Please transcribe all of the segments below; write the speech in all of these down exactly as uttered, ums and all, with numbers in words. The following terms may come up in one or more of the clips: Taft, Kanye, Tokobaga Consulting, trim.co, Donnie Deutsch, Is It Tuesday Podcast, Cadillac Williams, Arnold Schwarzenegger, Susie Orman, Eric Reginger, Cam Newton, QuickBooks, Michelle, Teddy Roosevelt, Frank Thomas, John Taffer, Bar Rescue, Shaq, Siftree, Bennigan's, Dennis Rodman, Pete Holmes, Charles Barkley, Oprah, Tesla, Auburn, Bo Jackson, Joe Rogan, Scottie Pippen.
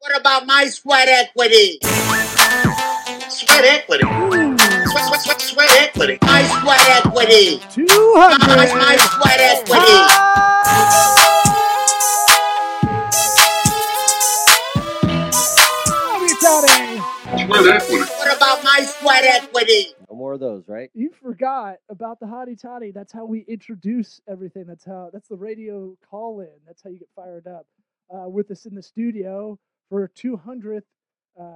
What about my sweat equity? Sweat equity. Sweat, sweat, sweat, sweat equity. My sweat equity. two hundred. My, my sweat equity. Oh, sweat equity. What about my sweat equity? No more of those, right? You forgot about the hottie toddy. That's how we introduce everything. That's how. That's the radio call in. That's how you get fired up. Uh, with us in the studio for two hundredth uh,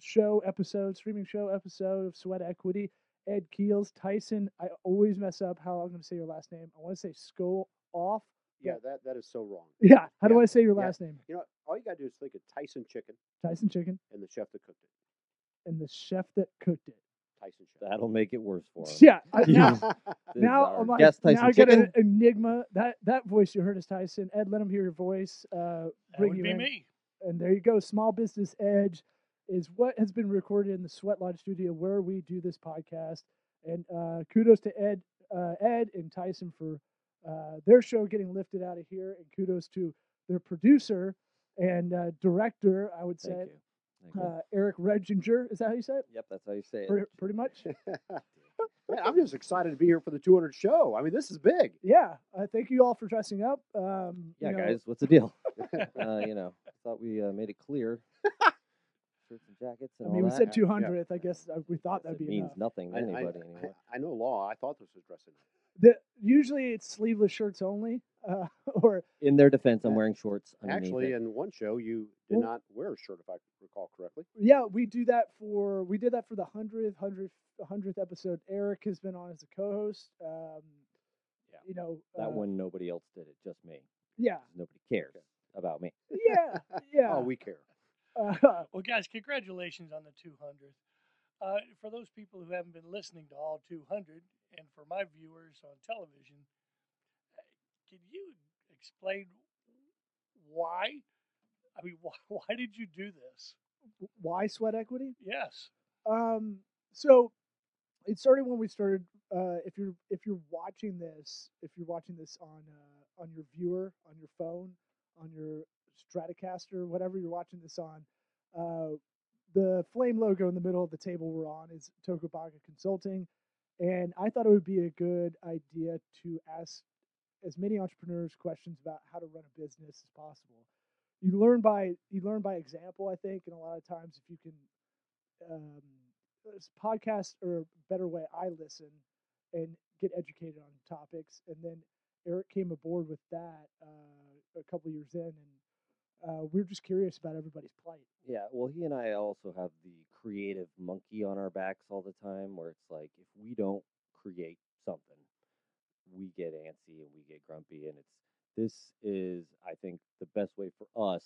show episode, streaming show episode of Sweat Equity. Ed Keels, Tyson. I always mess up how I'm going to say your last name. I want to say Skull Off. Yeah, that, that is so wrong. Yeah. How yeah. do I say your last yeah. name? You know, all you got to do is think of Tyson Chicken. Tyson Chicken. And the chef that cooked it. And the chef that cooked it. Tyson Chicken. That'll make it worse for him. Yeah. I, now now I'm like, yes, now I get an enigma. That that voice you heard is Tyson. Ed, let him hear your voice. Uh, bring that would you be in. me. And there you go. Small Business Edge is what has been recorded in the Sweat Lodge studio where we do this podcast. And uh, kudos to Ed, uh, Ed and Tyson for uh, their show getting lifted out of here. And kudos to their producer and uh, director, I would Thank say, you. Uh, Eric Reginger. Is that how you say it? Yep, that's how you say it. Pretty, pretty much. Man, I'm just excited to be here for the two hundredth show. I mean, this is big. Yeah. Uh, thank you all for dressing up. Um, yeah, you know, guys, what's the deal? uh, you know, I thought we uh, made it clear. Shirts and jackets and I mean, all we that. said two hundredth. Yeah. I guess uh, we thought that would be means enough. nothing to I, anybody. I, anyway. I, I know law. I thought this was dressing up. The, usually it's sleeveless shirts only. Uh, or in their defense, I'm wearing shorts. Actually, it. in one show, you did well, not wear a shirt, if I recall correctly. Yeah, we do that for we did that for the hundredth, hundredth, hundredth episode. Eric has been on as a co-host. Um, yeah, you know that uh, one. Nobody else did it, just me. Yeah, nobody cared about me. Yeah, yeah. Oh, we care. Uh, well, guys, congratulations on the two hundredth. Uh, for those people who haven't been listening to all two hundred, and for my viewers on television, can you explain why? I mean, why, why did you do this? Why Sweat Equity? Yes. Um, so it started when we started. Uh, if you're if you're watching this, if you're watching this on uh, on your viewer, on your phone, on your Stratocaster, whatever you're watching this on, uh, the flame logo in the middle of the table we're on is Tokobaga Consulting. And I thought it would be a good idea to ask as many entrepreneurs questions about how to run a business as possible. You learn by you learn by example, I think, and a lot of times if you can, um, podcasts are a better way. I listen and get educated on topics. And then Eric came aboard with that uh, a couple years in, and uh, we were just curious about everybody's plight. Yeah, well, he and I also have the creative monkey on our backs all the time, where it's like if we don't create something, we get antsy and we get grumpy, and it's this is I think the best way for us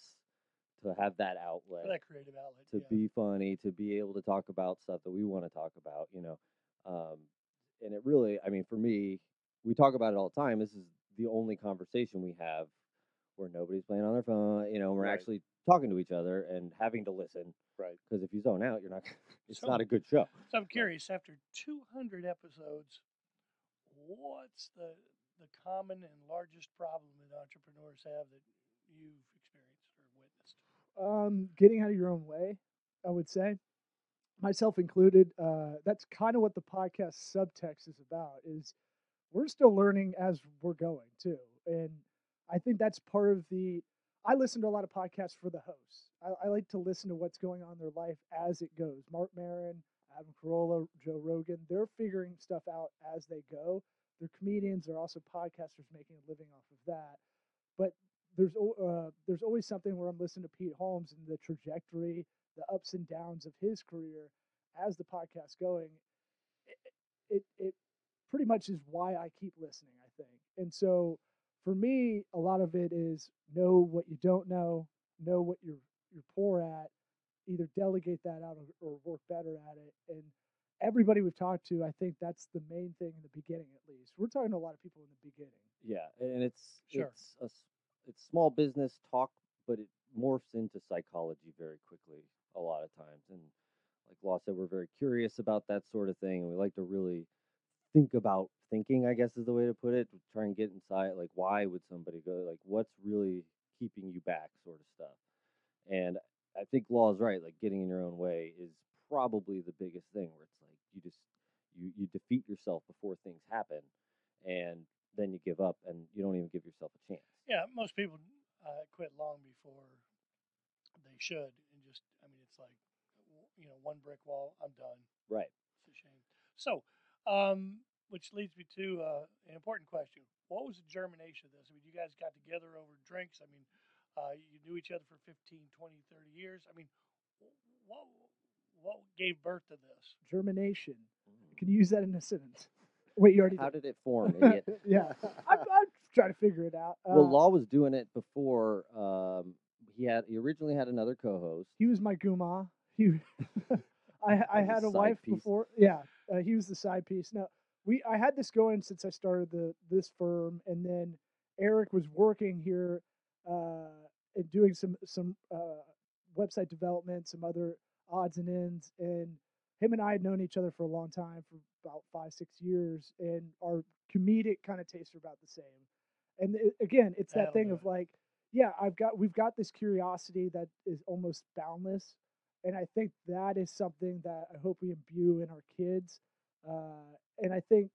to have that outlet, that creative outlet, to yeah. be funny, to be able to talk about stuff that we want to talk about, you know. Um, and it really, I mean, for me, we talk about it all the time. This is the only conversation we have where nobody's playing on their phone, you know, and we're right. actually talking to each other and having to listen. Right. Because if you zone out, you're not. It's so, not a good show. So I'm curious. After two hundred episodes, what's the the common and largest problem that entrepreneurs have that you've experienced or witnessed? Um, getting out of your own way, I would say, myself included. Uh, that's kind of what the podcast subtext is about. Is we're still learning as we're going too, and I think that's part of the. I listen to a lot of podcasts for the hosts. I, I like to listen to what's going on in their life as it goes. Mark Maron, Adam Carolla, Joe Rogan, they're figuring stuff out as they go. They're comedians. They're also podcasters making a living off of that. But there's uh, there's always something where I'm listening to Pete Holmes and the trajectory, the ups and downs of his career as the podcast's going. It, it, it pretty much is why I keep listening, I think. And so for me, a lot of it is know what you don't know, know what you're you're poor at, either delegate that out or, or work better at it. And everybody we've talked to, I think that's the main thing in the beginning, at least. We're talking to a lot of people in the beginning. Yeah, and it's sure. it's a, it's small business talk, but it morphs into psychology very quickly a lot of times. And like Law said, we're very curious about that sort of thing, and we like to really think about thinking, I guess is the way to put it, try and get inside, like, why would somebody go, like, what's really keeping you back sort of stuff. And I think Law is right. Like, getting in your own way is probably the biggest thing, where it's like you just you you defeat yourself before things happen, and then you give up and you don't even give yourself a chance. Yeah, most people uh, quit long before they should, and just I mean, it's like, you know, one brick wall, I'm done. Right. It's a shame. So, um, which leads me to uh, an important question. What was the germination of this? I mean, you guys got together over drinks. I mean, uh, you knew each other for fifteen, twenty, thirty years. I mean, what what gave birth to this? Germination. Mm. You can use that in a sentence. Wait, you already How did, did it form, idiot? Yeah. I'm, I'm trying to figure it out. Uh, well, Law was doing it before. Um, he had he originally had another co-host. He was my guma. He, I, I had a wife piece. Before. Yeah, uh, he was the side piece. Now, we I had this going since I started the this firm, and then Eric was working here uh, and doing some some uh, website development, some other odds and ends, and him and I had known each other for a long time, for about five six years, and our comedic kind of tastes are about the same. And it, again, it's that thing know. of like, yeah, I've got we've got this curiosity that is almost boundless. And I think that is something that I hope we imbue in our kids. Uh, and I think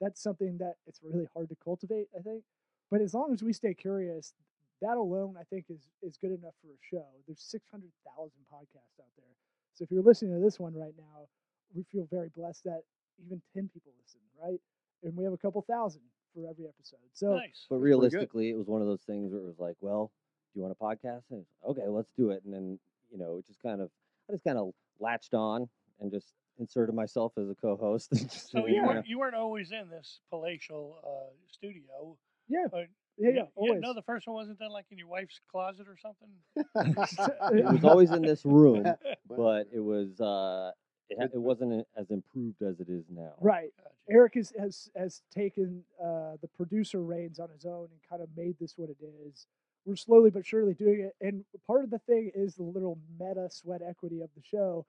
that's something that it's really hard to cultivate, I think. But as long as we stay curious, that alone, I think, is is good enough for a show. There's six hundred thousand podcasts out there. So if you're listening to this one right now, we feel very blessed that even ten people listen, right? And we have a couple thousand for every episode. So, nice. But realistically, it was one of those things where it was like, well, do you want a podcast? And okay, let's do it. And then, you know, it just kind of, I just kind of latched on and just inserted myself as a co-host. So you weren't, you weren't always in this palatial uh, studio. Yeah. Uh, yeah, yeah, yeah. No, the first one wasn't that like in your wife's closet or something? It was always in this room, but it was uh, it, it wasn't as improved as it is now. Right. Eric is, has, has taken uh, the producer reins on his own and kind of made this what it is. We're slowly but surely doing it. And part of the thing is the little meta sweat equity of the show.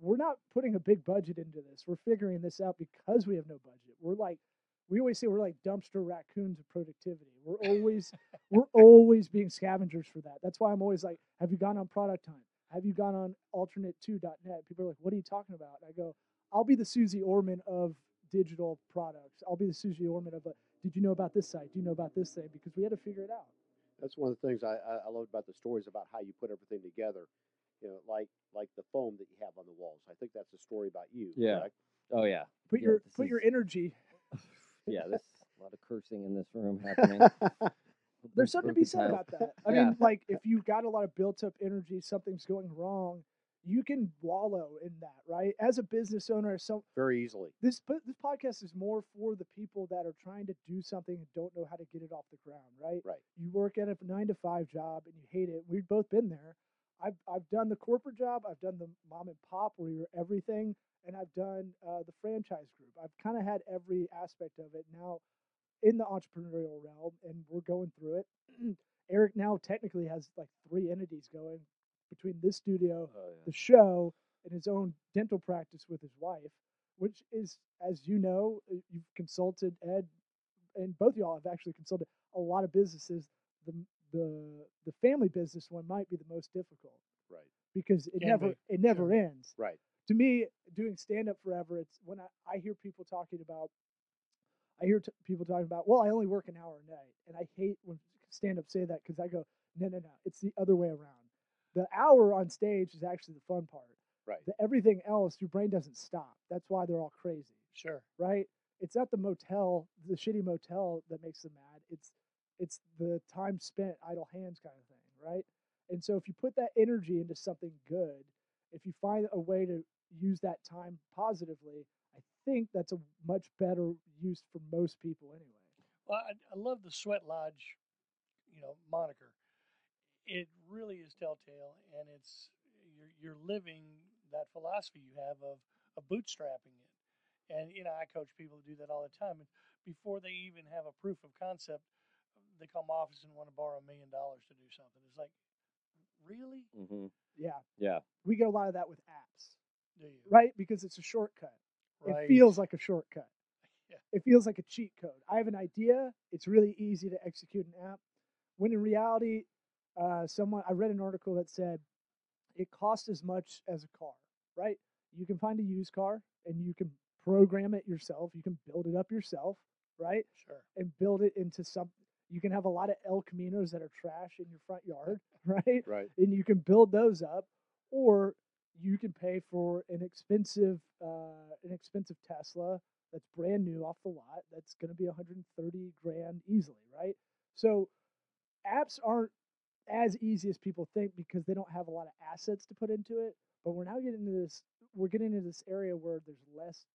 We're not putting a big budget into this. We're figuring this out because we have no budget. We're like, we always say we're like dumpster raccoons of productivity. We're always, we're always being scavengers for that. That's why I'm always like, have you gone on Product Time? Have you gone on alternate two dot net? People are like, what are you talking about? And I go, I'll be the Susie Orman of digital products. I'll be the Susie Orman of, a, did you know about this site? Do you know about this thing? Because we had to figure it out. That's one of the things I, I loved about the stories about how you put everything together, you know, like like the foam that you have on the walls. I think that's a story about you. Yeah. Correct? Oh yeah. Put yeah, your put is, your energy. Yeah, there's a lot of cursing in this room happening. There's something to be said about that. I yeah. mean, like if you've got a lot of built-up energy, something's going wrong, you can wallow in that, right? As a business owner, so very easily. This this podcast is more for the people that are trying to do something and don't know how to get it off the ground, right? Right. You work at a nine to five job and you hate it. We've both been there. I've I've done the corporate job. I've done the mom and pop where you're everything, and I've done uh, the franchise group. I've kind of had every aspect of it now in the entrepreneurial realm, and we're going through it. Eric now technically has like three entities going. Between this studio, oh, yeah. the show, and his own dental practice with his wife, which is, as you know, you've consulted, Ed, and both y'all have actually consulted a lot of businesses. The the the family business one might be the most difficult, right? Because it Can never be. it never sure. ends, right? To me, doing stand up forever, it's when I, I hear people talking about, I hear t- people talking about, well, I only work an hour a night, and I hate when stand up say that because I go, no, no, no, it's the other way around. The hour on stage is actually the fun part. Right. The everything else, your brain doesn't stop. That's why they're all crazy. Sure. Right? It's not the motel, the shitty motel that makes them mad. It's it's the time spent, idle hands kind of thing, right? And so if you put that energy into something good, if you find a way to use that time positively, I think that's a much better use for most people anyway. Well, I, I love the Sweat Lodge, you know, moniker. It really is telltale, and it's you're, you're living that philosophy you have of, of bootstrapping it. And, you know, I coach people to do that all the time. And before they even have a proof of concept, they come office and want to borrow a million dollars to do something. It's like, really? Mm-hmm. Yeah. Yeah. We get a lot of that with apps. Do you? Right? Because it's a shortcut. Right. It feels like a shortcut. Yeah. It feels like a cheat code. I have an idea. It's really easy to execute an app. When in reality... Uh, someone I read an article that said it costs as much as a car, right? You can find a used car and you can program it yourself. You can build it up yourself, right? Sure. And build it into something. You can have a lot of El Caminos that are trash in your front yard, right? Right. And you can build those up, or you can pay for an expensive, uh, an expensive Tesla that's brand new off the lot. That's going to be one hundred thirty grand easily, right? So apps aren't as easy as people think because they don't have a lot of assets to put into it. But we're now getting into this. We're getting into this area where there's less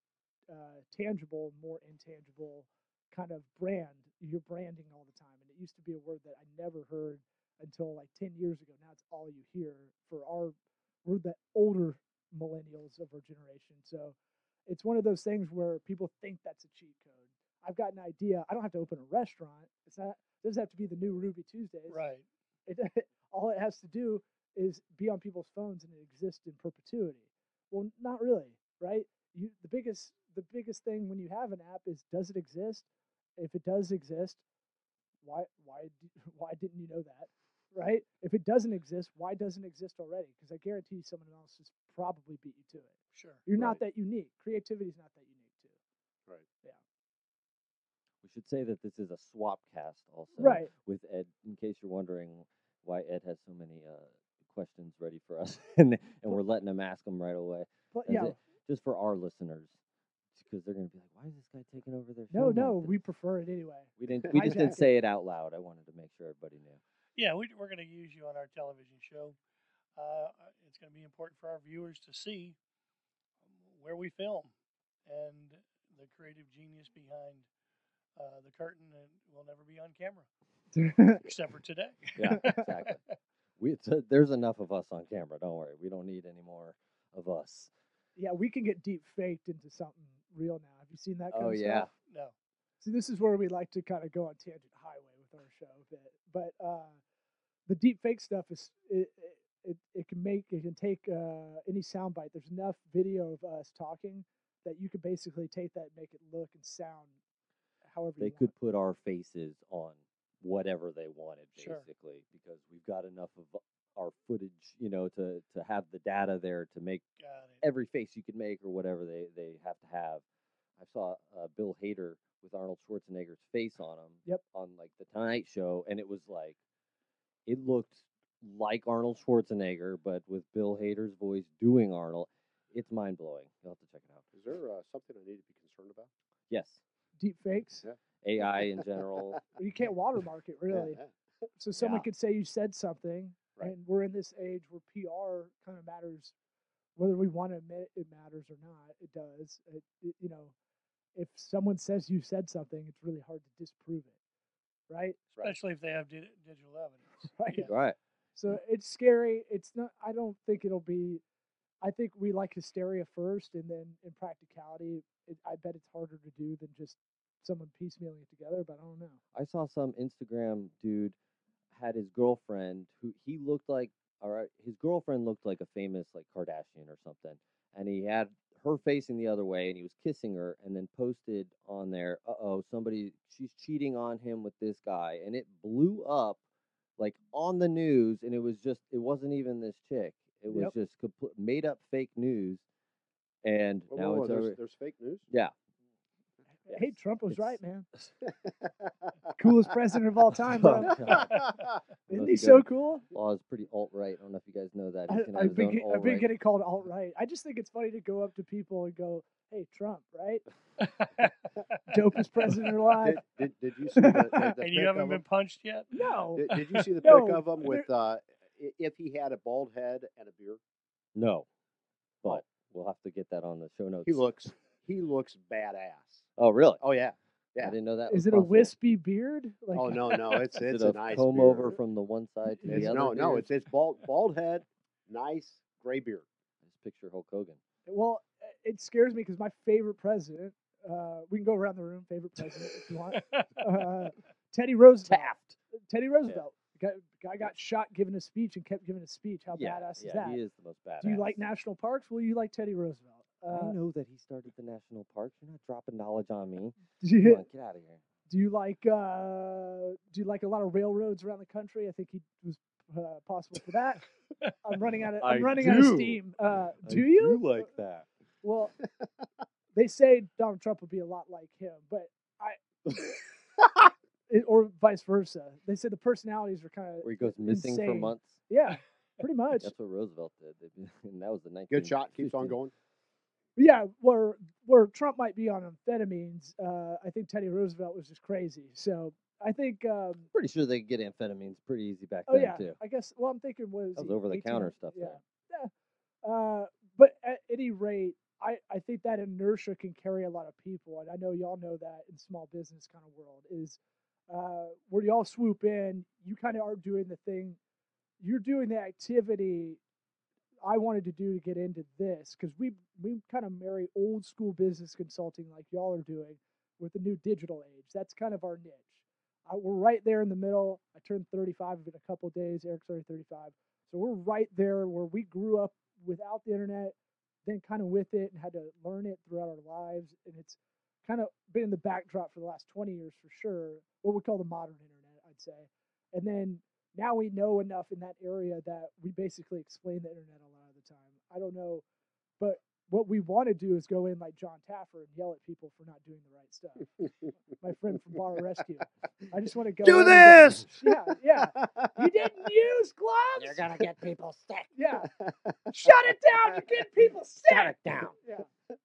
uh, tangible, more intangible kind of brand. You're branding all the time, and it used to be a word that I never heard until like ten years ago. Now it's all you hear for our we're the older millennials of our generation. So it's one of those things where people think that's a cheat code. I've got an idea. I don't have to open a restaurant. It's not. It doesn't have to be the new Ruby Tuesdays. Right. It, all it has to do is be on people's phones and it exists in perpetuity. Well, not really, right? You, the biggest, the biggest thing when you have an app is, does it exist? If it does exist, why, why, why didn't you know that, right? If it doesn't exist, why doesn't it exist already? Because I guarantee you someone else has probably beat you to it. Sure. You're right. Not that unique. Creativity is not that unique too. Right. Yeah. We should say that this is a swap cast also, right, with Ed, in case you're wondering why Ed has so many uh, questions ready for us, and, and we're letting him ask them right away. But, yeah. It, just for our listeners, because they're going to be like, why is this guy taking over their show? No, no, like we prefer it anyway. We didn't. We just didn't say it out loud. I wanted to make sure everybody knew. Yeah, we, we're going to use you on our television show. Uh, it's going to be important for our viewers to see where we film and the creative genius behind Uh, the curtain, and will never be on camera, except for today. Yeah, exactly. We it's a, there's enough of us on camera. Don't worry, we don't need any more of us. Yeah, we can get deep faked into something real now. Have you seen that? Kind oh of yeah. Stuff? No. See, this is where we like to kind of go on tangent highway with our show a bit, but uh, the deep fake stuff is it it, it can make it can take uh, any soundbite. There's enough video of us talking that you could basically take that and make it look and sound. However they could put our faces on whatever they wanted, basically, sure, because we've got enough of our footage, you know, to, to have the data there to make every face you could make or whatever they, they have to have. I saw uh, Bill Hader with Arnold Schwarzenegger's face on him, yep, on like the Tonight Show, and it was like, it looked like Arnold Schwarzenegger, but with Bill Hader's voice doing Arnold. It's mind blowing. You'll have to check it out. Is there uh, something I need to be concerned about? Yes. Deep fakes, yeah. A I in general. You can't watermark it, really. Yeah. So someone yeah. could say you said something, right, and we're in this age where P R kind of matters, whether we want to admit it matters or not. It does. It, it, you know, if someone says you said something, it's really hard to disprove it, right? Especially right. if they have di digital evidence, right? Yeah. Right. So it's scary. It's not. I don't think it'll be. I think we like hysteria first, and then in practicality, it, I bet it's harder to do than just someone piecemealing it together, but I don't know. I saw some Instagram dude had his girlfriend who he looked like, or his girlfriend looked like a famous like Kardashian or something, and he had her facing the other way, and he was kissing her, and then posted on there, uh-oh, somebody, she's cheating on him with this guy, and it blew up like on the news, and it was just, it wasn't even this chick. It was yep. just complete, made up fake news, and whoa, now whoa, whoa, it's over. There's, there's fake news? Yeah. Yes. Hey, Trump was it's... right, man. Coolest president of all time, bro. Isn't he so cool? Well, it's pretty alt-right. I don't know if you guys know that. I, I've, been get, I've been getting called alt-right. I just think it's funny to go up to people and go, hey, Trump, right? Dopest president alive. Did, did, did you see the, the, the and you haven't been him? Punched yet? No. Did, did you see the no. pic of him with... Uh, if he had a bald head and a beard? No. But we'll have to get that on the show notes. He looks he looks badass. Oh, really? Oh, yeah. Yeah. I didn't know that. Is it possible. A wispy beard? Like, oh, no, no. It's it's it a nice comb beard. Over from the one side to it's, the other. No, beard? No. It's it's bald bald head, nice gray beard. Just picture Hulk Hogan. Well, it scares me because my favorite president, uh, we can go around the room, favorite president if you want, uh, Teddy Roosevelt. Taft. Teddy Roosevelt. Yeah. Guy got shot giving a speech and kept giving a speech. How yeah, badass is yeah, that? Yeah, he is the most badass. Do you like national parks? Well, you like Teddy Roosevelt. Uh, I know that he started the national parks. You're not dropping knowledge on me. You, Come on, get out of here. Do you like uh, do you like a lot of railroads around the country? I think he was uh, possible for that. I'm running out of I'm I running do. out of steam. Uh, do I you do like that? Well, they say Donald Trump would be a lot like him, but I it, or vice versa. They say the personalities are kind of where he goes missing insane. for months. Yeah, pretty much. That's what Roosevelt did, and that was the nineteen fifties. Good shot keeps on going. Yeah, where where Trump might be on amphetamines, uh, I think Teddy Roosevelt was just crazy. So I think um, pretty sure they could get amphetamines pretty easy back oh, then yeah, too. I guess. Well, I'm thinking was, that was over the counter stuff. Yeah, yeah. Uh, but at any rate, I, I think that inertia can carry a lot of people, and I know y'all know that in small business kind of world is uh, where y'all swoop in. You kind of are doing the thing, you're doing the activity I wanted to do to get into this, because we we kind of marry old school business consulting like y'all are doing with the new digital age. That's kind of our niche. I, we're right there in the middle. I turned thirty-five in a couple of days. Eric's already thirty-five. So we're right there where we grew up without the internet, then kind of with it and had to learn it throughout our lives. And it's kind of been in the backdrop for the last twenty years for sure, what we call the modern internet, I'd say. And then now we know enough in that area that we basically explain the internet a lot of the time. I don't know, but what we want to do is go in like John Taffer and yell at people for not doing the right stuff. My friend from Bar Rescue. I just want to go. Do this! Go, yeah, yeah. You didn't use gloves? You're going to get people sick. Yeah. Shut it down. You get people sick. Shut it down. Yeah.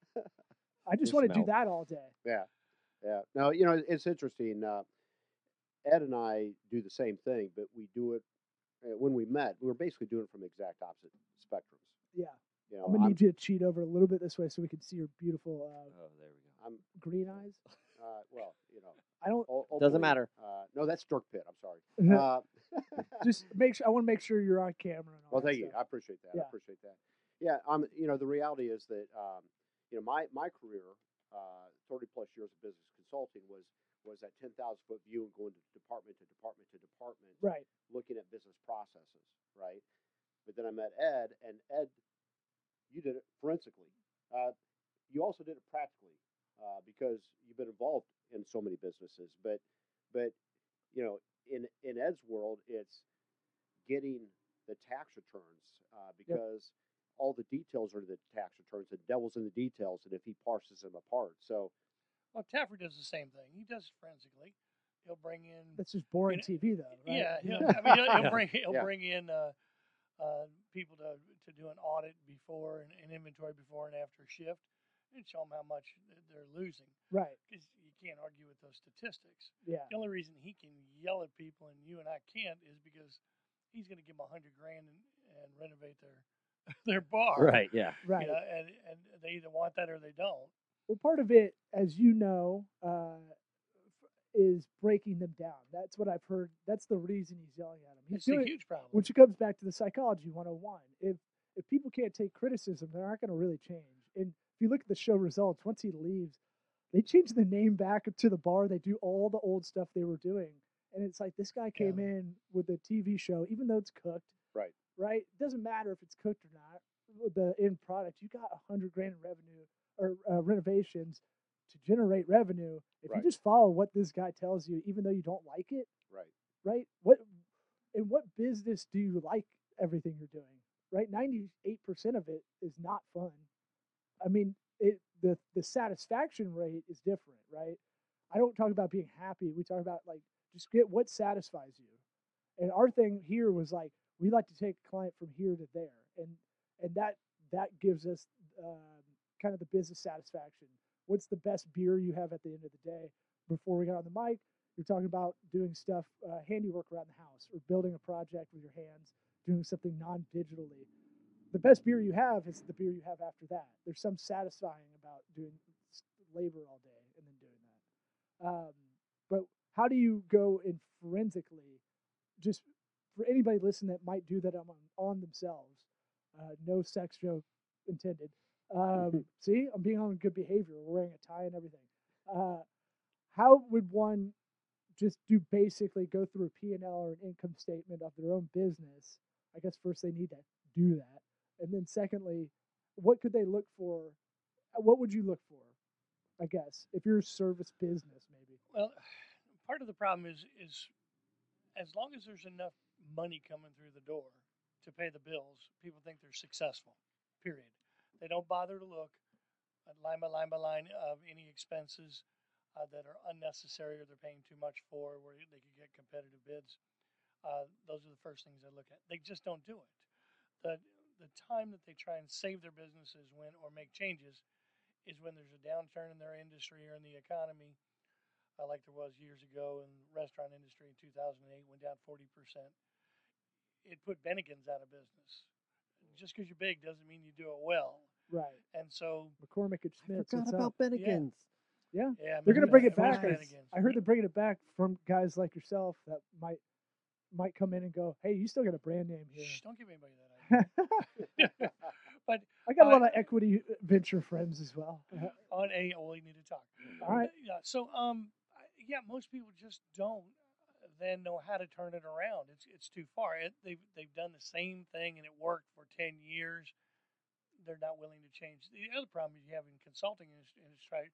I just you want smell. to do that all day. Yeah. Yeah. No, you know, it's interesting. Uh, Ed and I do the same thing, but we do it uh, when we met. We were basically doing it from exact opposite spectrums. Yeah, you know, I'm gonna I'm, need you to cheat over a little bit this way so we can see your beautiful. Uh, oh, there we go. I'm green eyes. Uh, well, you know, I don't. It doesn't matter. Uh, no, that's Dirk Pitt. I'm sorry. Uh, Just make sure. I want to make sure you're on camera. And all well, thank you. Stuff. I appreciate that. Yeah. I appreciate that. Yeah. Um. You know, the reality is that um, you know, my my career, uh, thirty plus years of business consulting was. was that ten thousand foot view and going to department to department to department, right? Looking at business processes, right? But then I met Ed, and Ed, you did it forensically. Uh, you also did it practically uh, because you've been involved in so many businesses. But, but you know, in in Ed's world, it's getting the tax returns uh, because yep. all the details are the tax returns. The devil's in the details, and if he parses them apart, so. Well, Taffer does the same thing. He does it forensically. He'll bring in. That's just boring you know, T V, though. Right? Yeah, he'll, I mean, he'll, he'll yeah. bring he'll yeah. bring in uh, uh, people to to do an audit before and an inventory before and after shift, and show them how much they're losing. Right. Because you can't argue with those statistics. Yeah. The only reason he can yell at people and you and I can't is because he's going to give them a hundred grand and, and renovate their their bar. Right. Yeah. Right. You know, and and they either want that or they don't. Well, part of it, as you know, uh, is breaking them down. That's what I've heard. That's the reason he's yelling at them. He's it's doing, a huge problem. Which comes back to the psychology one oh one. If if people can't take criticism, they're not going to really change. And if you look at the show results, once he leaves, they change the name back to the bar. They do all the old stuff they were doing. And it's like this guy came yeah. in with a T V show, even though it's cooked. Right. Right? It doesn't matter if it's cooked or not. The end product, you got a hundred grand in revenue. Or uh, renovations to generate revenue. If right. you just follow what this guy tells you, even though you don't like it, right? Right? What in what business do you like everything you're doing? Right? Ninety-eight percent of it is not fun. I mean, it the the satisfaction rate is different, right? I don't talk about being happy. We talk about like just get what satisfies you. And our thing here was like we like to take a client from here to there, and and that that gives us. Uh, kind of the business satisfaction. What's the best beer you have at the end of the day? Before we got on the mic, you're talking about doing stuff, uh, handiwork around the house or building a project with your hands, doing something non-digitally. The best beer you have is the beer you have after that. There's some satisfying about doing labor all day and then doing that. Um, but how do you go in forensically, just for anybody listening that might do that on, on themselves, uh, no sex joke intended. Um, see, I'm being on good behavior. We're wearing a tie and everything. Uh, how would one just do basically go through a P and L or an income statement of their own business? I guess first they need to do that. And then secondly, what could they look for? What would you look for, I guess, if you're a service business maybe? Well, part of the problem is, is as long as there's enough money coming through the door to pay the bills, people think they're successful, period. They don't bother to look at line by line by line of any expenses uh, that are unnecessary or they're paying too much for where they could get competitive bids. Uh, those are the first things they look at. They just don't do it. The, the time that they try and save their businesses when or make changes is when there's a downturn in their industry or in the economy, uh, like there was years ago in the restaurant industry in two thousand eight, went down forty percent. It put Bennigan's out of business. Just because you're big doesn't mean you do it well. Right. And so McCormick and Smith. I forgot about up. Bennigan's. Yeah. yeah. yeah They're going to bring it back. I heard they're bringing it back from guys like yourself that might might come in and go, hey, you still got a brand name here. Shh, don't give anybody that idea. But I got a lot uh, of equity venture friends as well. On a, oh, we need to talk. All right. Yeah. So, um, yeah, most people just don't then know how to turn it around. It's it's too far. It, they've, they've done the same thing, and it worked for ten years. They're not willing to change. The other problem you have in consulting is, is try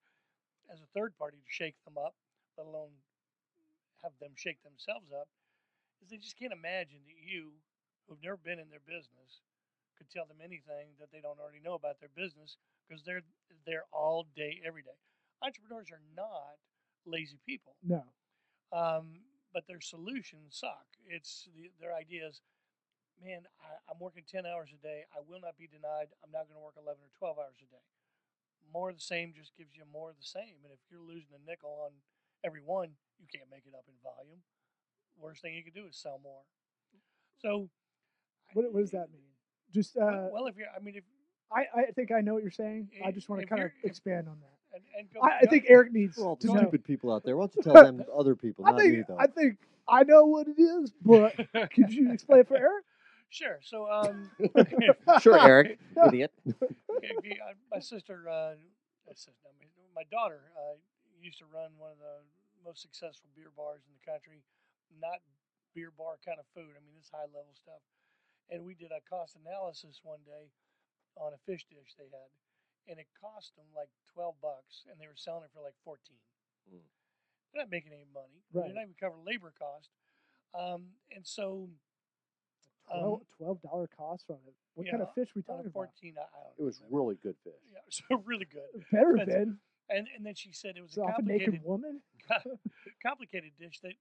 as a third party to shake them up, let alone have them shake themselves up, is they just can't imagine that you, who've never been in their business, could tell them anything that they don't already know about their business because they're there all day, every day. Entrepreneurs are not lazy people. No. Um, but their solutions suck. It's the, their ideas. Man, I, I'm working ten hours a day. I will not be denied. I'm not going to work eleven or twelve hours a day. More of the same just gives you more of the same. And if you're losing a nickel on every one, you can't make it up in volume. Worst thing you can do is sell more. So, what, what does that mean? Just uh, well, if you're, I mean, if I, I think I know what you're saying. If, I just want to kind of expand on that. And, and go, I, I think Eric needs well, to stupid know. people out there. Why don't you tell them other people? Not I think me, though. I think I know what it is, but could you explain it for Eric? Sure. So, um, sure, Eric, idiot. My sister, uh, my daughter, uh, used to run one of the most successful beer bars in the country. Not beer bar kind of food. I mean, it's high level stuff. And we did a cost analysis one day on a fish dish they had, and it cost them like twelve bucks, and they were selling it for like fourteen. Mm. They're not making any money. Right. They're not even covering labor cost. Um, and so, um, twelve dollars cost from it. What yeah, kind of fish were we talking about? Fourteen. I don't know. It was really good fish. Yeah, it was really good. Better than. And and then she said it was so a complicated a woman, complicated dish. That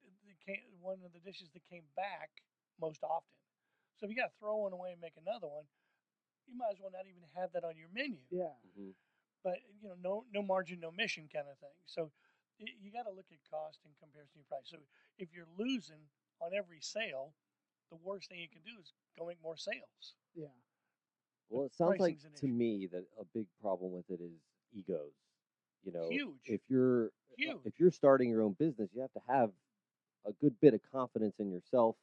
came, one of the dishes that came back most often. So if you got to throw one away and make another one, you might as well not even have that on your menu. Yeah. Mm-hmm. But, you know, no no margin, no mission kind of thing. So you got to look at cost in comparison to price. So if you're losing on every sale, the worst thing you can do is go make more sales. Yeah. Well, it sounds like to me that a big problem with it is egos. You know, huge. If you're huge. if you're starting your own business, you have to have a good bit of confidence in yourself,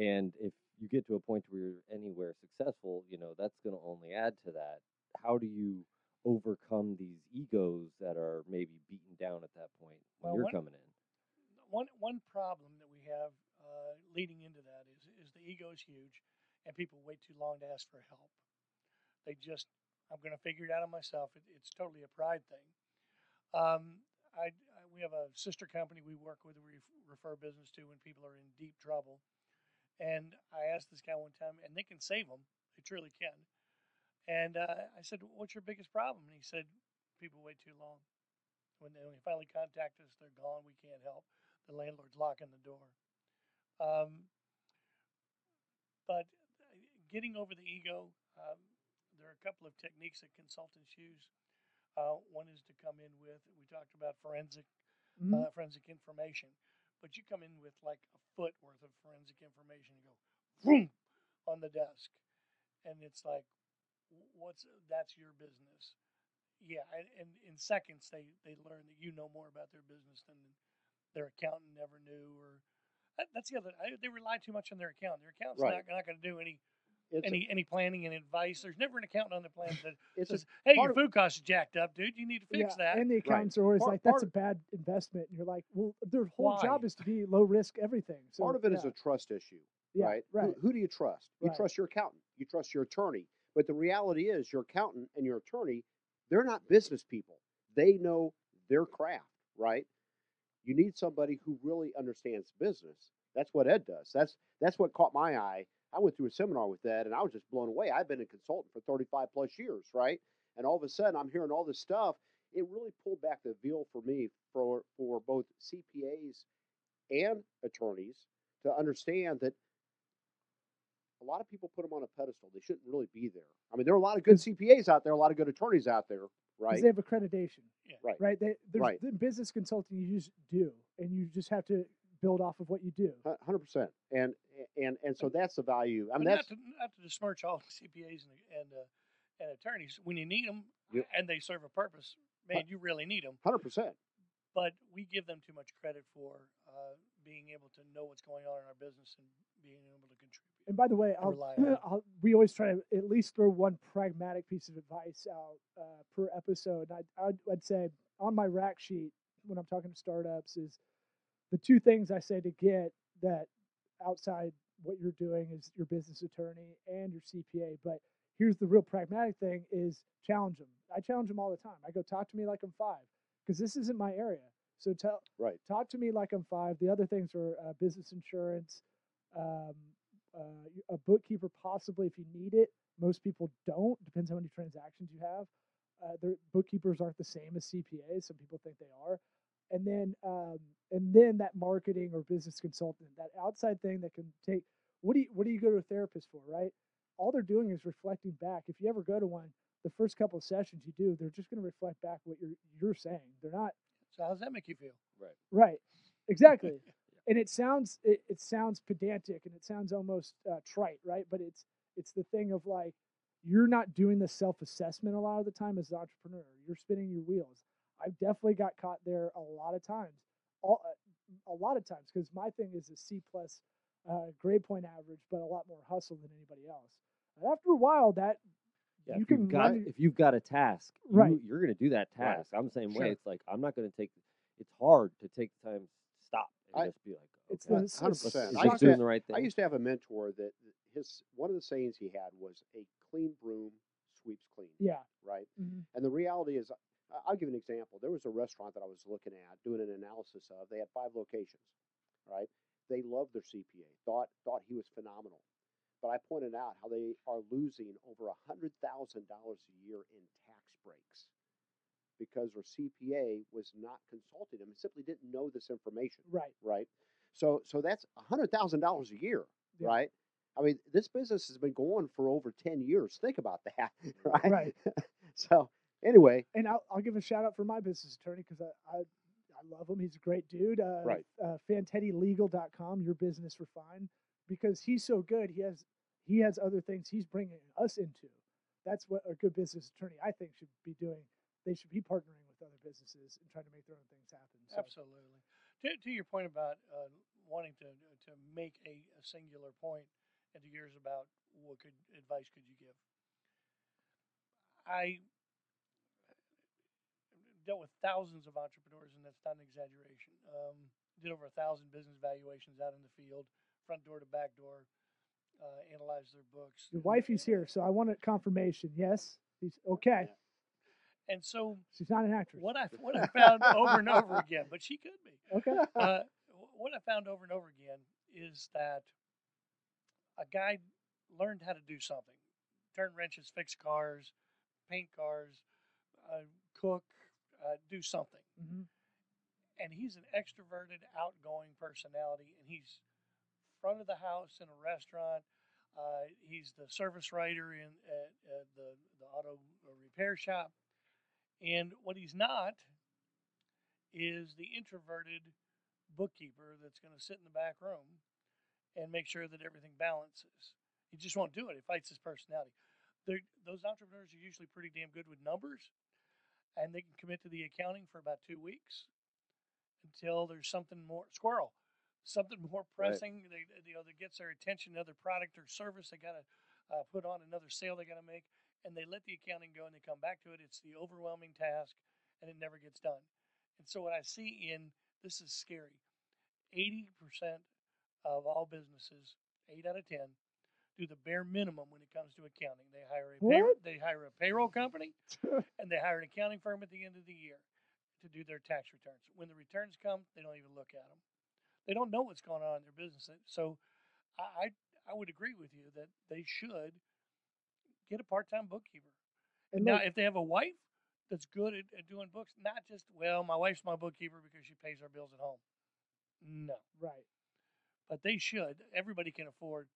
and if you get to a point where you're anywhere successful, you know, that's going to only add to that. How do you overcome these egos that are maybe beaten down at that point when well, you're one, coming in? One one problem that we have uh, leading into that is is the ego is huge, and people wait too long to ask for help. They just, I'm going to figure it out on myself. It, it's totally a pride thing. Um, I, I we have a sister company we work with, we refer business to when people are in deep trouble. And I asked this guy one time, and they can save them. They truly can. And uh, I said, what's your biggest problem? And he said, people wait too long. When they, when they finally contact us, they're gone. We can't help. The landlord's locking the door. Um, but getting over the ego, um, there are a couple of techniques that consultants use. Uh, one is to come in with, we talked about forensic, mm-hmm. uh, forensic information. But you come in with like a foot worth of forensic information and go, vroom, on the desk. And it's like, what's that's your business. Yeah, and, and in seconds, they, they learn that you know more about their business than their accountant never knew. Or that, That's the other, I, they rely too much on their accountant. Their accountant's right. not, not going to do any it's any a, any planning and advice. There's never an accountant on the plan that it's says, a, hey, your food of, costs are jacked up, dude. You need to fix yeah, that. And the accountants right. are always part, like, that's part, a bad investment. And you're like, well, their whole why? job is to be low risk everything. So, part of it yeah. is a trust issue, yeah, right? right. Who, who do you trust? You right. trust your accountant. You trust your attorney. But the reality is your accountant and your attorney, they're not business people. They know their craft, right? You need somebody who really understands business That's what Ed does. That's that's what caught my eye. I went through a seminar with Ed, and I was just blown away. I've been a consultant for thirty-five plus years, right? And all of a sudden, I'm hearing all this stuff. It really pulled back the veil for me for, for both C P As and attorneys to understand that a lot of people put them on a pedestal. They shouldn't really be there. I mean, there are a lot of good C P As out there, a lot of good attorneys out there, right? Because they have accreditation, yeah. right? Right. They, right. In business consulting, you just do, and you just have to build off of what you do. one hundred percent. And and and so that's the value. I mean, that's not to, not to besmirch all C P As and and, uh, and attorneys when you need them, yeah. and they serve a purpose. Man, you really need them. one hundred percent. But we give them too much credit for uh, being able to know what's going on in our business and being able to contribute. And by the way, I'll, I'll, we always try to at least throw one pragmatic piece of advice out uh, per episode. And I, I'd, I'd say on my rack sheet when I'm talking to startups is the two things I say to get that outside what you're doing is your business attorney and your C P A. But here's the real pragmatic thing is challenge them. I challenge them all the time. I go, talk to me like I'm five because this isn't my area. So tell, right. talk to me like I'm five. The other things are uh, business insurance, um, Uh, a bookkeeper, possibly if you need it. Most people don't. Depends how many transactions you have. Uh, their bookkeepers aren't the same as C P As. Some people think they are. And then, um, and then that marketing or business consultant, that outside thing that can take. What do you What do you go to a therapist for, right? All they're doing is reflecting back. If you ever go to one, the first couple of sessions you do, they're just going to reflect back what you're you're saying. They're not. So how does that make you feel? Right. Right. Exactly. And it sounds it, it sounds pedantic and it sounds almost uh, trite, right? But it's it's the thing of like you're not doing the self-assessment a lot of the time as an entrepreneur. You're spinning your wheels. I've definitely got caught there a lot of times, all, a lot of times because my thing is a C plus uh, grade point average, but a lot more hustle than anybody else. And after a while, that yeah, you if can you've got, your, if you've got a task, right? You, you're going to do that task. Right. I'm the same sure. way. It's like I'm not going to take. It's hard to take the time. Stop and I, just be like, okay, it's one hundred percent. I, doing the right thing. I used to have a mentor that his one of the sayings he had was a clean broom sweeps clean. Yeah. Right. Mm-hmm. And the reality is, I'll give an example. There was a restaurant that I was looking at doing an analysis of. They had five locations. Right. They loved their C P A. Thought thought he was phenomenal. But I pointed out how they are losing over a hundred thousand dollars a year in tax breaks. Because their C P A was not consulting them and simply didn't know this information. Right. Right. So so that's one hundred thousand dollars a year, yeah. right? I mean, this business has been going for over ten years. Think about that, right? Right. So anyway. And I'll, I'll give a shout out for my business attorney because I, I I love him. He's a great dude. Uh, right. Uh, Fantetti Legal dot com, your business refined. Because he's so good, he has he has other things he's bringing us into. That's what a good business attorney, I think, should be doing. They should be partnering with other businesses and trying to make their own things happen. So. Absolutely. To, to your point about uh, wanting to to make a, a singular point, and to yours about what could advice could you give? I dealt with thousands of entrepreneurs, and that's not an exaggeration. Um, did over a thousand business valuations out in the field, front door to back door, uh, analyzed their books. Your wifey's here, so I wanted confirmation. Yes, he's okay. Yeah. And so she's not an actress. What I what I found over and over again, but she could be. Okay. Uh, what I found over and over again is that a guy learned how to do something: turn wrenches, fix cars, paint cars, uh, cook, uh, do something. Mm-hmm. And he's an extroverted, outgoing personality, and he's front of the house in a restaurant. Uh, he's the service writer in at, at the the auto repair shop. And what he's not is the introverted bookkeeper that's going to sit in the back room and make sure that everything balances. He just won't do it. It fights his personality. They're, those entrepreneurs are usually pretty damn good with numbers, and they can commit to the accounting for about two weeks until there's something more squirrel, something more pressing. Right. They, you know, that gets their attention, another product or service they got to uh, put on, another sale they got to make. And they let the accounting go, and they come back to it. It's the overwhelming task, and it never gets done. And so what I see in, this is scary, eighty percent of all businesses, eight out of ten, do the bare minimum when it comes to accounting. They hire a, pay- they hire a payroll company, and they hire an accounting firm at the end of the year to do their tax returns. When the returns come, they don't even look at them. They don't know what's going on in their business. So I I would agree with you that they should get a part-time bookkeeper. And now, look, if they have a wife that's good at, at doing books, not just, well, my wife's my bookkeeper because she pays our bills at home. No. Right. But they should. Everybody can afford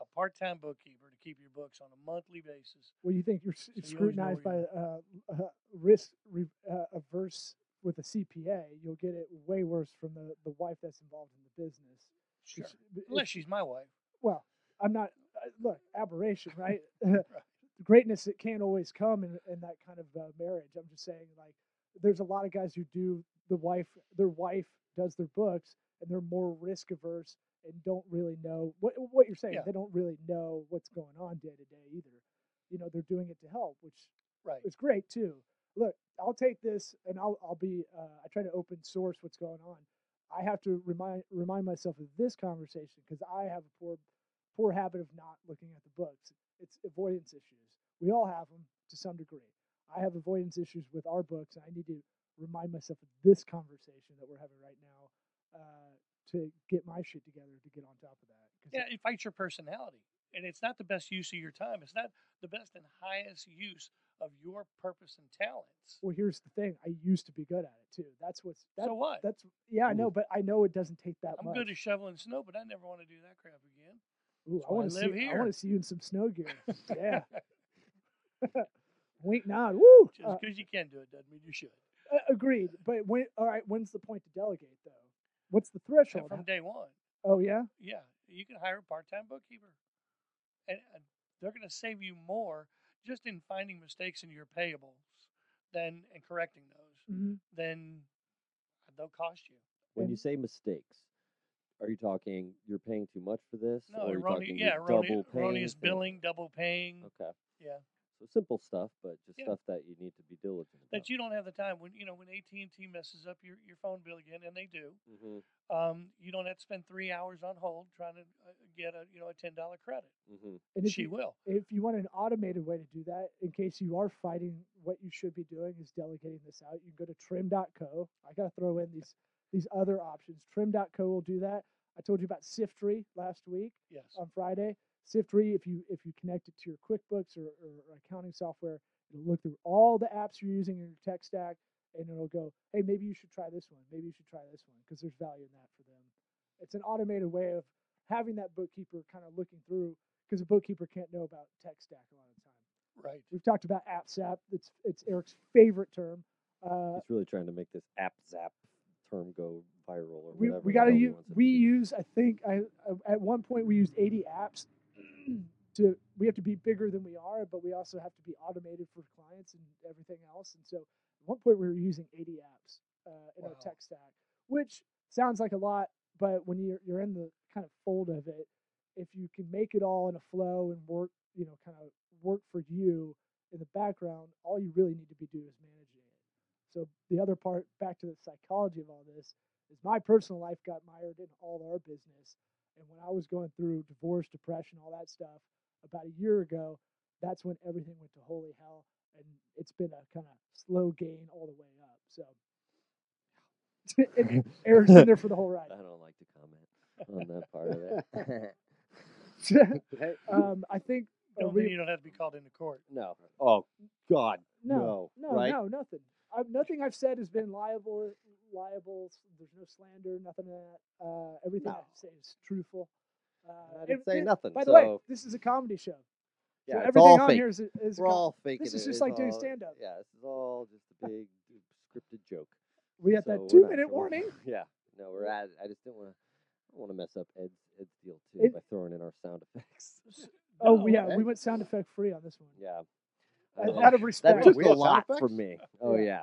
a part-time bookkeeper to keep your books on a monthly basis. Well, you think you're so scrutinized you by uh, uh, risk re- uh, averse with a C P A, you'll get it way worse from the, the wife that's involved in the business. Sure. It's, Unless it's, she's my wife. Well, I'm not. Uh, look, aberration, right? Right. Greatness, it can't always come in, in that kind of uh, marriage. I'm just saying, like, there's a lot of guys who do the wife, their wife does their books, and they're more risk averse and don't really know what what you're saying. Yeah. They don't really know what's going on day to day either. You know, they're doing it to help, which right. is great too. Look, I'll take this, and I'll I'll be. Uh, I try to open source what's going on. I have to remind remind myself of this conversation because I have a poor poor habit of not looking at the books. It's avoidance issues. We all have them to some degree. I have avoidance issues with our books, and I need to remind myself of this conversation that we're having right now uh, to get my shit together to get on top of that. Yeah, it, it fights your personality, and it's not the best use of your time. It's not the best and highest use of your purpose and talents. Well, here's the thing. I used to be good at it, too. That's what's... That, so what? That's, yeah, I know, but I know it doesn't take that I'm much. I'm good at shoveling snow, but I never want to do that crap again. Ooh, I want to live see, here. I want to see you in some snow gear. Yeah. Wink, nod. Woo! Just because uh, you can do it doesn't mean you should. Uh, agreed. But when? All right. When's the point to delegate, though? What's the threshold? Yeah, from day one. Oh yeah. Yeah, you can hire a part-time bookkeeper, and uh, they're going to save you more just in finding mistakes in your payables, than and correcting those, mm-hmm. than they'll cost you. When and, you say mistakes. Are you talking you're paying too much for this? No, or erroneous, you're yeah, erroneous, double paying erroneous billing, double paying. Okay. Yeah. So simple stuff, but just yeah. stuff that you need to be diligent about. That you don't have the time. When you know when A T and T messes up your, your phone bill again, and they do, mm-hmm. um, you don't have to spend three hours on hold trying to get a you know a ten dollar credit. Mm-hmm. And she you, will. If you want an automated way to do that, in case you are fighting, what you should be doing is delegating this out. You can go to trim dot co. I got to throw in these these other options. Trim dot co will do that. I told you about Siftree last week yes. on Friday. Siftree, if you if you connect it to your QuickBooks or, or, or accounting software, it'll look through all the apps you're using in your tech stack, and it'll go, hey, maybe you should try this one. Maybe you should try this one because there's value in that for them. It's an automated way of having that bookkeeper kind of looking through because a bookkeeper can't know about tech stack a lot of the time. Right. We've talked about AppSap. It's, it's Eric's favorite term. Uh, He's really trying to make this AppSap term go viral or whatever. We, we gotta use, we use, I think, I, I at one point we used eighty apps to, we have to be bigger than we are, but we also have to be automated for clients and everything else. And so at one point we were using eighty apps uh, in wow. our tech stack, which sounds like a lot, but when you're, you're in the kind of fold of it, if you can make it all in a flow and work, you know, kind of work for you in the background, all you really need to be doing is managing it. So the other part, back to the psychology of all this, is my personal life got mired in all our business. And when I was going through divorce, depression, all that stuff, about a year ago, that's when everything went to holy hell. And it's been a kind of slow gain all the way up. So it, Eric's in there for the whole ride. I don't like to comment on that part of it. um, I think... Don't uh, we, you don't have to be called into court. No. Oh, God. No. No, no, right? no nothing. I've, nothing I've said has been liable. Liable. There's no slander. Nothing of that. Uh, everything no. I say is truthful. Uh, I didn't and, say nothing. By so. the way, this is a comedy show. Yeah, so it's everything all on fake. Here is, a, is we're a all fake. This is it. just it's like all, doing stand-up. Yeah, this is all just a big scripted joke. We have so that two-minute warning. Yeah. No, we're at. I just didn't want to. I want to mess up Ed's Ed's deal too it, by throwing in our sound effects. Oh no, yeah, Ed? We went sound effect free on this one. Yeah. Uh, out of respect. That took a lot from me. Oh, yeah.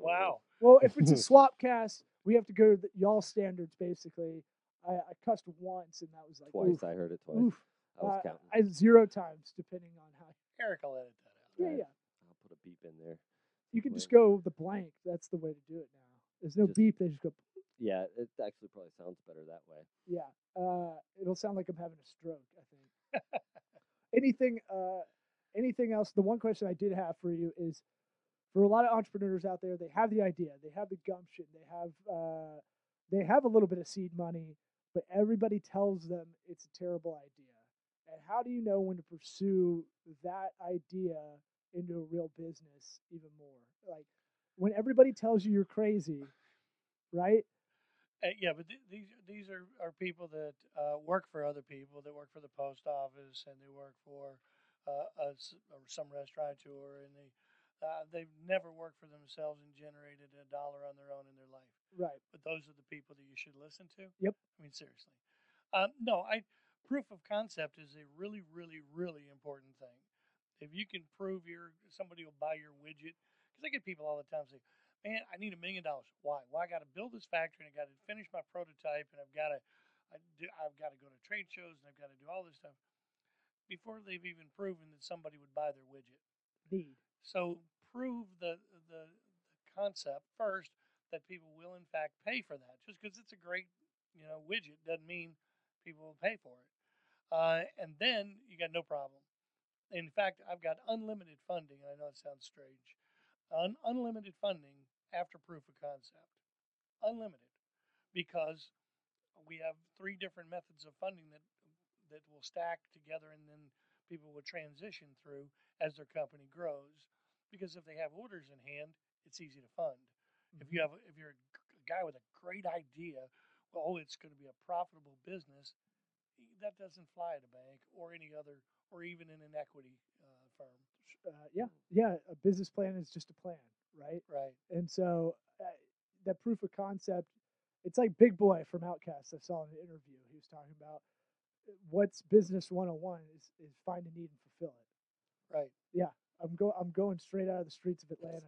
Wow. Well, if it's a swap cast, we have to go to the, y'all standards, basically. I, I cussed once, and that was like... Twice, oof, I heard it twice. Oof. I was uh, counting. I, zero times, depending on how... Eric will edit that out. Yeah, yeah. I'll put a beep in there. You can just go the blank. That's the way to do it now. There's no just, beep. They just go... Yeah, it actually probably sounds better that way. Yeah. Uh, it'll sound like I'm having a stroke, I think. Anything... Uh, Anything else? The one question I did have for you is, for a lot of entrepreneurs out there, they have the idea, they have the gumption, they have uh, they have a little bit of seed money, but everybody tells them it's a terrible idea. And how do you know when to pursue that idea into a real business even more? Like, when everybody tells you you're crazy, right? Uh, yeah, but th- these these are, are people that uh, work for other people. They work for the post office, and they work for uh, a, some restaurateur, and they uh, they've never worked for themselves and generated a dollar on their own in their life. Right. But those are the people that you should listen to. Yep. I mean, seriously. Um, no, I proof of concept is a really, really, really important thing. If you can prove your somebody will buy your widget. I get people all the time say, man, I need a million dollars. Why? Well, I got to build this factory, and I got to finish my prototype, and I've got to I do, I've got to go to trade shows, and I've got to do all this stuff before they've even proven that somebody would buy their widget. Indeed. So prove the, the, the concept first that people will, in fact, pay for that. Just because it's a great you know widget doesn't mean people will pay for it. Uh, and then you got no problem. In fact, I've got unlimited funding, and I know it sounds strange. Un- unlimited funding after proof of concept. Unlimited. Because we have three different methods of funding that that will stack together, and then people will transition through as their company grows. Because if they have orders in hand, it's easy to fund. Mm-hmm. If you have if you're a guy with a great idea, well, oh, it's going to be a profitable business, that doesn't fly at a bank or any other, or even in an equity uh, firm. Uh, yeah, yeah. A business plan is just a plan, right? Right. And so uh, that proof of concept, it's like Big Boy from OutKast. I saw in an interview. He was talking about what's business one oh one is, is find a need and fulfill it. Right. Yeah. I'm go. I'm going straight out of the streets of Atlanta.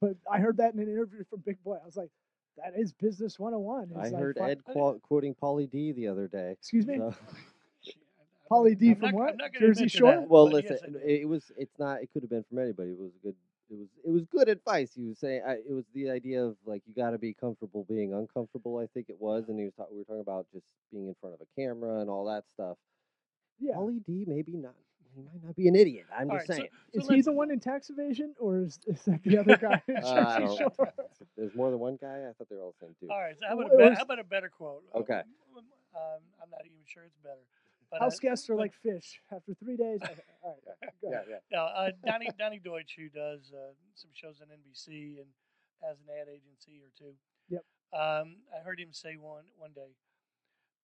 But I heard that in an interview from Big Boy. I was like, that is business one oh one. It's I like, heard find- Ed qual- quoting Pauly D the other day. Excuse me? So. Pauly D I'm from not, what? Jersey Shore? That, well, listen, yes, it was. It's not. It could have been from anybody. It was good. It was. It was good advice. He was saying I, it was the idea of like you got to be comfortable being uncomfortable. I think it was, and he was. Talk, we were talking about just being in front of a camera and all that stuff. Yeah. Pauly D, maybe not. He might not be an idiot. I'm all just right, saying. So, so is he the one in tax evasion, or is, is that the other guy? In Jersey Shore? There's more than one guy. I thought they were all the same dude. All right. So how about, well, a, how about a better quote? Okay. Um, I'm not even sure it's better. But House I, guests are but, like fish. After three days, I, all right, go ahead. Yeah, yeah. Now, uh, Donnie, Donnie Deutsch, who does uh, some shows on N B C and has an ad agency or two. Yep. Um, I heard him say one one day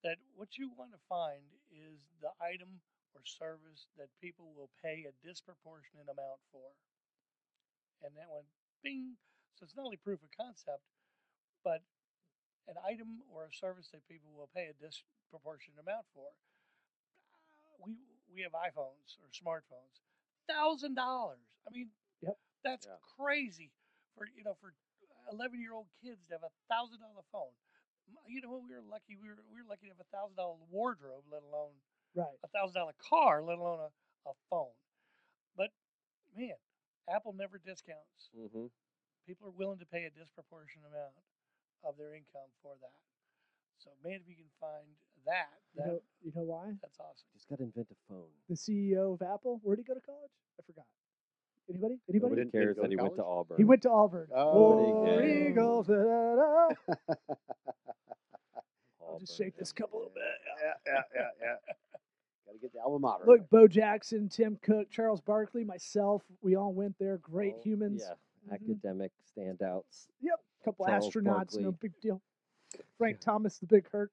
that what you want to find is the item or service that people will pay a disproportionate amount for. And that went bing. So it's not only proof of concept, but an item or a service that people will pay a disproportionate amount for. We we have iPhones or smartphones, thousand dollars. I mean, yep. that's yeah. crazy for you know for eleven year old kids to have a thousand dollar phone. You know what? We were lucky. We were we were lucky to have a thousand dollar wardrobe, let alone right a thousand dollar car, let alone a, a phone. But man, Apple never discounts. Mm-hmm. People are willing to pay a disproportionate amount of their income for that. So man, if you can find that, that you, know, you know why? That's awesome. Just got to invent a phone. The C E O of Apple, where'd he go to college? I forgot. Anybody? Anybody? Nobody cares that he went to Auburn. He went to Auburn. Oh, War Eagles. I'll just shake this cup a little bit. Yeah, yeah, yeah, yeah. Got to get the alma mater. Look, Bo Jackson, Tim Cook, Charles Barkley, myself, we all went there. Great oh, humans. Yeah, mm-hmm. Academic standouts. Yep, a couple Charles astronauts, Barkley. No big deal. Frank Thomas, the Big Hurt,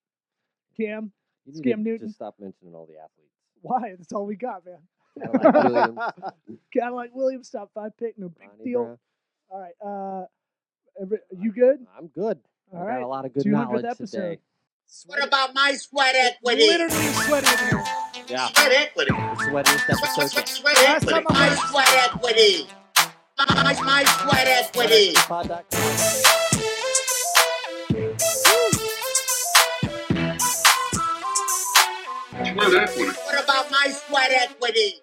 Cam, you need Cam to Newton. Just stop mentioning all the athletes. Why? That's all we got, man. Cadillac Williams. Cadillac Williams, top five pick, no big Ronnie deal. Brown. All right, uh, every, you good? I'm good. All I right, got a lot of good knowledge episode. Today. What about my sweat equity? Literally sweat equity. Yeah. Sweat equity. The sweatiest episode. Sweat, sweat, sweat equity. My heard. Sweat equity. My, my sweat equity. Pod dot com. What about my sweat equity?